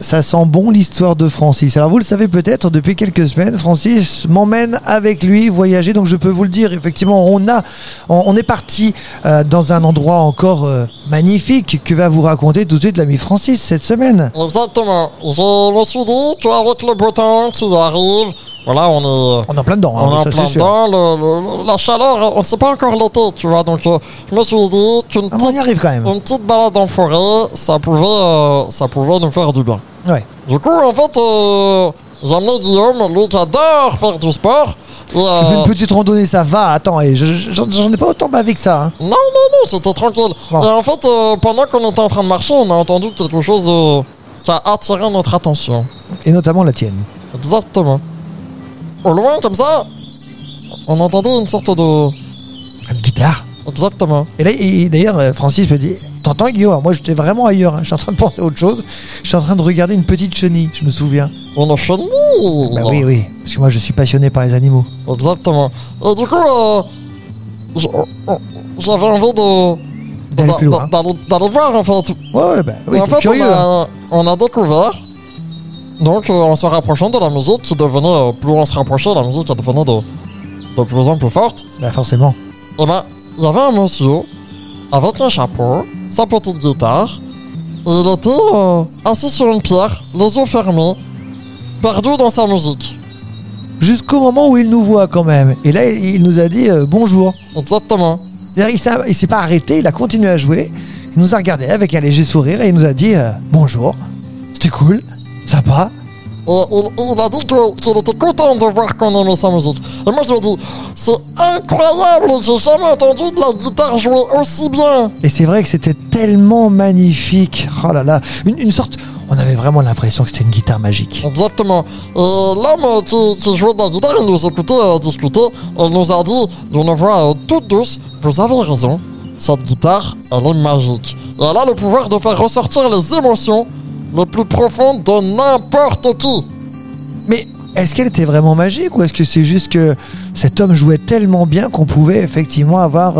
Ça sent bon l'histoire de Francis. Alors vous le savez peut-être, depuis quelques semaines, Francis m'emmène avec lui voyager. Donc je peux vous le dire, effectivement, on est parti dans un endroit encore magnifique que va vous raconter tout de suite l'ami Francis cette semaine. Exactement. Je me suis dit, tu vois, avec le beau temps qui arrive, voilà, on est en plein dedans. Hein, on est en plein dedans. La chaleur, on ne sait pas encore l'été, tu vois. Donc je me suis dit qu'une on y arrive quand même. Une petite balade en forêt, ça pouvait nous faire du bien. Ouais. Du coup, en fait, j'ai amené Guillaume, lui qui adore faire du sport. Tu fais une petite randonnée, ça va. Attends, et j'en ai pas autant bavé que ça. Hein. Non, c'était tranquille. Bon. Et en fait, pendant qu'on était en train de marcher, on a entendu quelque chose qui a attiré notre attention. Et notamment la tienne. Exactement. Au loin, comme ça, on entendait une sorte de... Une guitare. Exactement. Et là, d'ailleurs, Francis me dit... T'entends, Guillaume? Alors moi j'étais vraiment ailleurs, hein. Je suis en train de penser à autre chose. Je suis en train de regarder une petite chenille, je me souviens. Une chenille? Bah oui, parce que moi je suis passionné par les animaux. Exactement. Et du coup, j'avais envie de... D'aller plus loin. D'aller voir en fait. Ouais, bah oui, t'es curieux. On a découvert, donc en se rapprochant de la musique qui devenait, plus on se rapprochait, la musique devenait de plus en plus forte. Bah forcément. Et ben, il y avait un monsieur avec un chapeau, sa petite guitare, et il était assis sur une pierre, les yeux fermés, perdu dans sa musique. Jusqu'au moment où il nous voit quand même. Et là, il nous a dit bonjour. Exactement. Il s'est pas arrêté, il a continué à jouer. Il nous a regardé avec un léger sourire et il nous a dit bonjour. C'était cool, sympa. Et il a dit qu'il était content de voir qu'on aimait sa musique. Et moi je lui ai dit, c'est incroyable, j'ai jamais entendu de la guitare jouer aussi bien. Et c'est vrai que c'était tellement magnifique. Oh là là, une sorte, on avait vraiment l'impression que c'était une guitare magique. Exactement. Et l'homme qui jouait de la guitare, il nous écoutait discuter. Il nous a dit d'une voix toute douce, vous avez raison, cette guitare, elle est magique. Et elle a le pouvoir de faire ressortir les émotions le plus profond de n'importe qui. Mais est-ce qu'elle était vraiment magique ou est-ce que c'est juste que cet homme jouait tellement bien qu'on pouvait effectivement avoir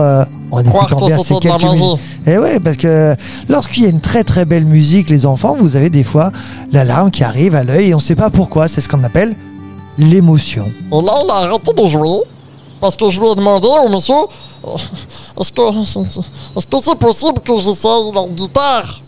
en écoutant bien ces quelques minutes. Et ouais, parce que lorsqu'il y a une très très belle musique, les enfants, vous avez des fois la larme qui arrive à l'œil et on ne sait pas pourquoi. C'est ce qu'on appelle l'émotion. Et là, il a arrêté de jouer parce que je lui ai demandé au monsieur, est-ce que c'est possible que j'essaye la guitare?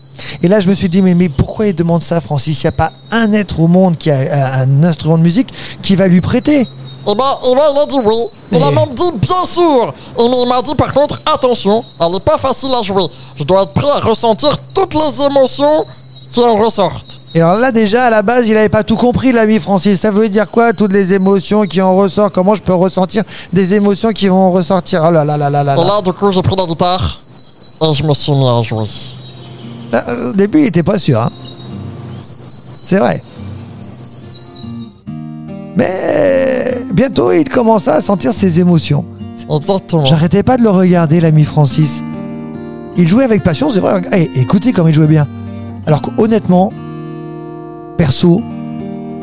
Et là, je me suis dit, mais pourquoi il demande ça, Francis? Il n'y a pas un être au monde qui a un instrument de musique qui va lui prêter. Et ben, il a dit oui. Il a même dit, bien sûr. Et il m'a dit, par contre, attention, elle n'est pas facile à jouer. Je dois être prêt à ressentir toutes les émotions qui en ressortent. Et alors là, déjà, à la base, il n'avait pas tout compris, l'ami Francis. Ça veut dire quoi, toutes les émotions qui en ressortent? Comment je peux ressentir des émotions qui vont ressortir? Oh là là là là là. Et là, du coup, j'ai pris la guitare et je me suis mis à jouer. Là, au début, il était pas sûr. Hein. C'est vrai. Mais bientôt, il commença à sentir ses émotions. Exactement. J'arrêtais pas de le regarder, l'ami Francis. Il jouait avec passion, c'est vrai. Hey, écoutez comme il jouait bien. Alors qu'honnêtement, perso,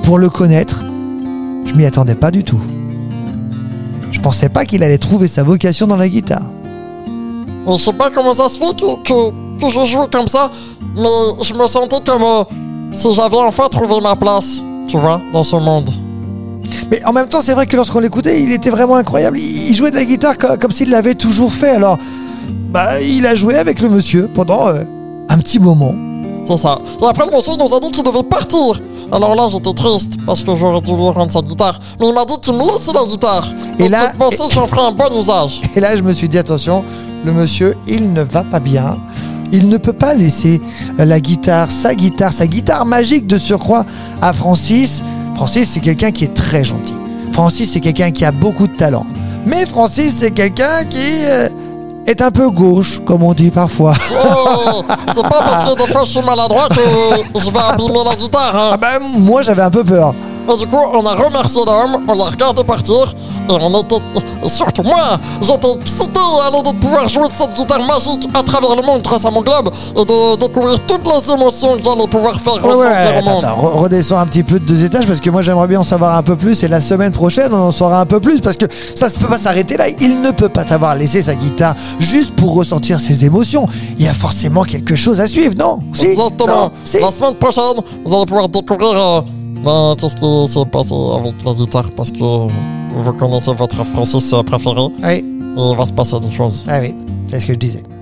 pour le connaître, je m'y attendais pas du tout. Je pensais pas qu'il allait trouver sa vocation dans la guitare. On sait pas comment ça se fait que je joue comme ça, mais je me sentais comme si j'avais enfin trouvé ma place, tu vois, dans ce monde. Mais en même temps, c'est vrai que lorsqu'on l'écoutait, il était vraiment incroyable. Il jouait de la guitare comme s'il l'avait toujours fait. Alors, bah, il a joué avec le monsieur pendant un petit moment. C'est ça. Et après, le monsieur nous a dit qu'il devait partir. Alors là, j'étais triste parce que j'aurais dû lui rendre sa guitare. Mais il m'a dit qu'il me laissait la guitare. Et là, je pensais que j'en ferais un bon usage. Et là, je me suis dit, attention, le monsieur, il ne va pas bien. Il ne peut pas laisser la guitare, sa guitare magique de surcroît à Francis. Francis, c'est quelqu'un qui est très gentil. Francis, c'est quelqu'un qui a beaucoup de talent. Mais Francis, c'est quelqu'un qui est un peu gauche, comme on dit parfois. Oh, c'est pas parce que des fois je suis maladroit que je vais abîmer la guitare. Hein. Ah ben, moi, j'avais un peu peur. Mais du coup, on a remercié l'homme, on l'a regardé partir, et on était... Surtout moi, j'étais excité à l'idée de pouvoir jouer de cette guitare magique à travers le monde grâce à mon globe, et de découvrir toutes les émotions que j'allais pouvoir faire ressentir au monde. Attends, redescends un petit peu de 2 étages, parce que moi j'aimerais bien en savoir un peu plus, et la semaine prochaine on en saura un peu plus, parce que ça se peut pas s'arrêter là. Il ne peut pas t'avoir laissé sa guitare juste pour ressentir ses émotions. Il y a forcément quelque chose à suivre, non? Si. Exactement. Non, si. La semaine prochaine, vous allez pouvoir découvrir qu'est-ce qui s'est passé avec la guitare, parce que vous connaissez votre Francis préféré. Oui. Et il va se passer des choses. Ah oui, c'est ce que je disais.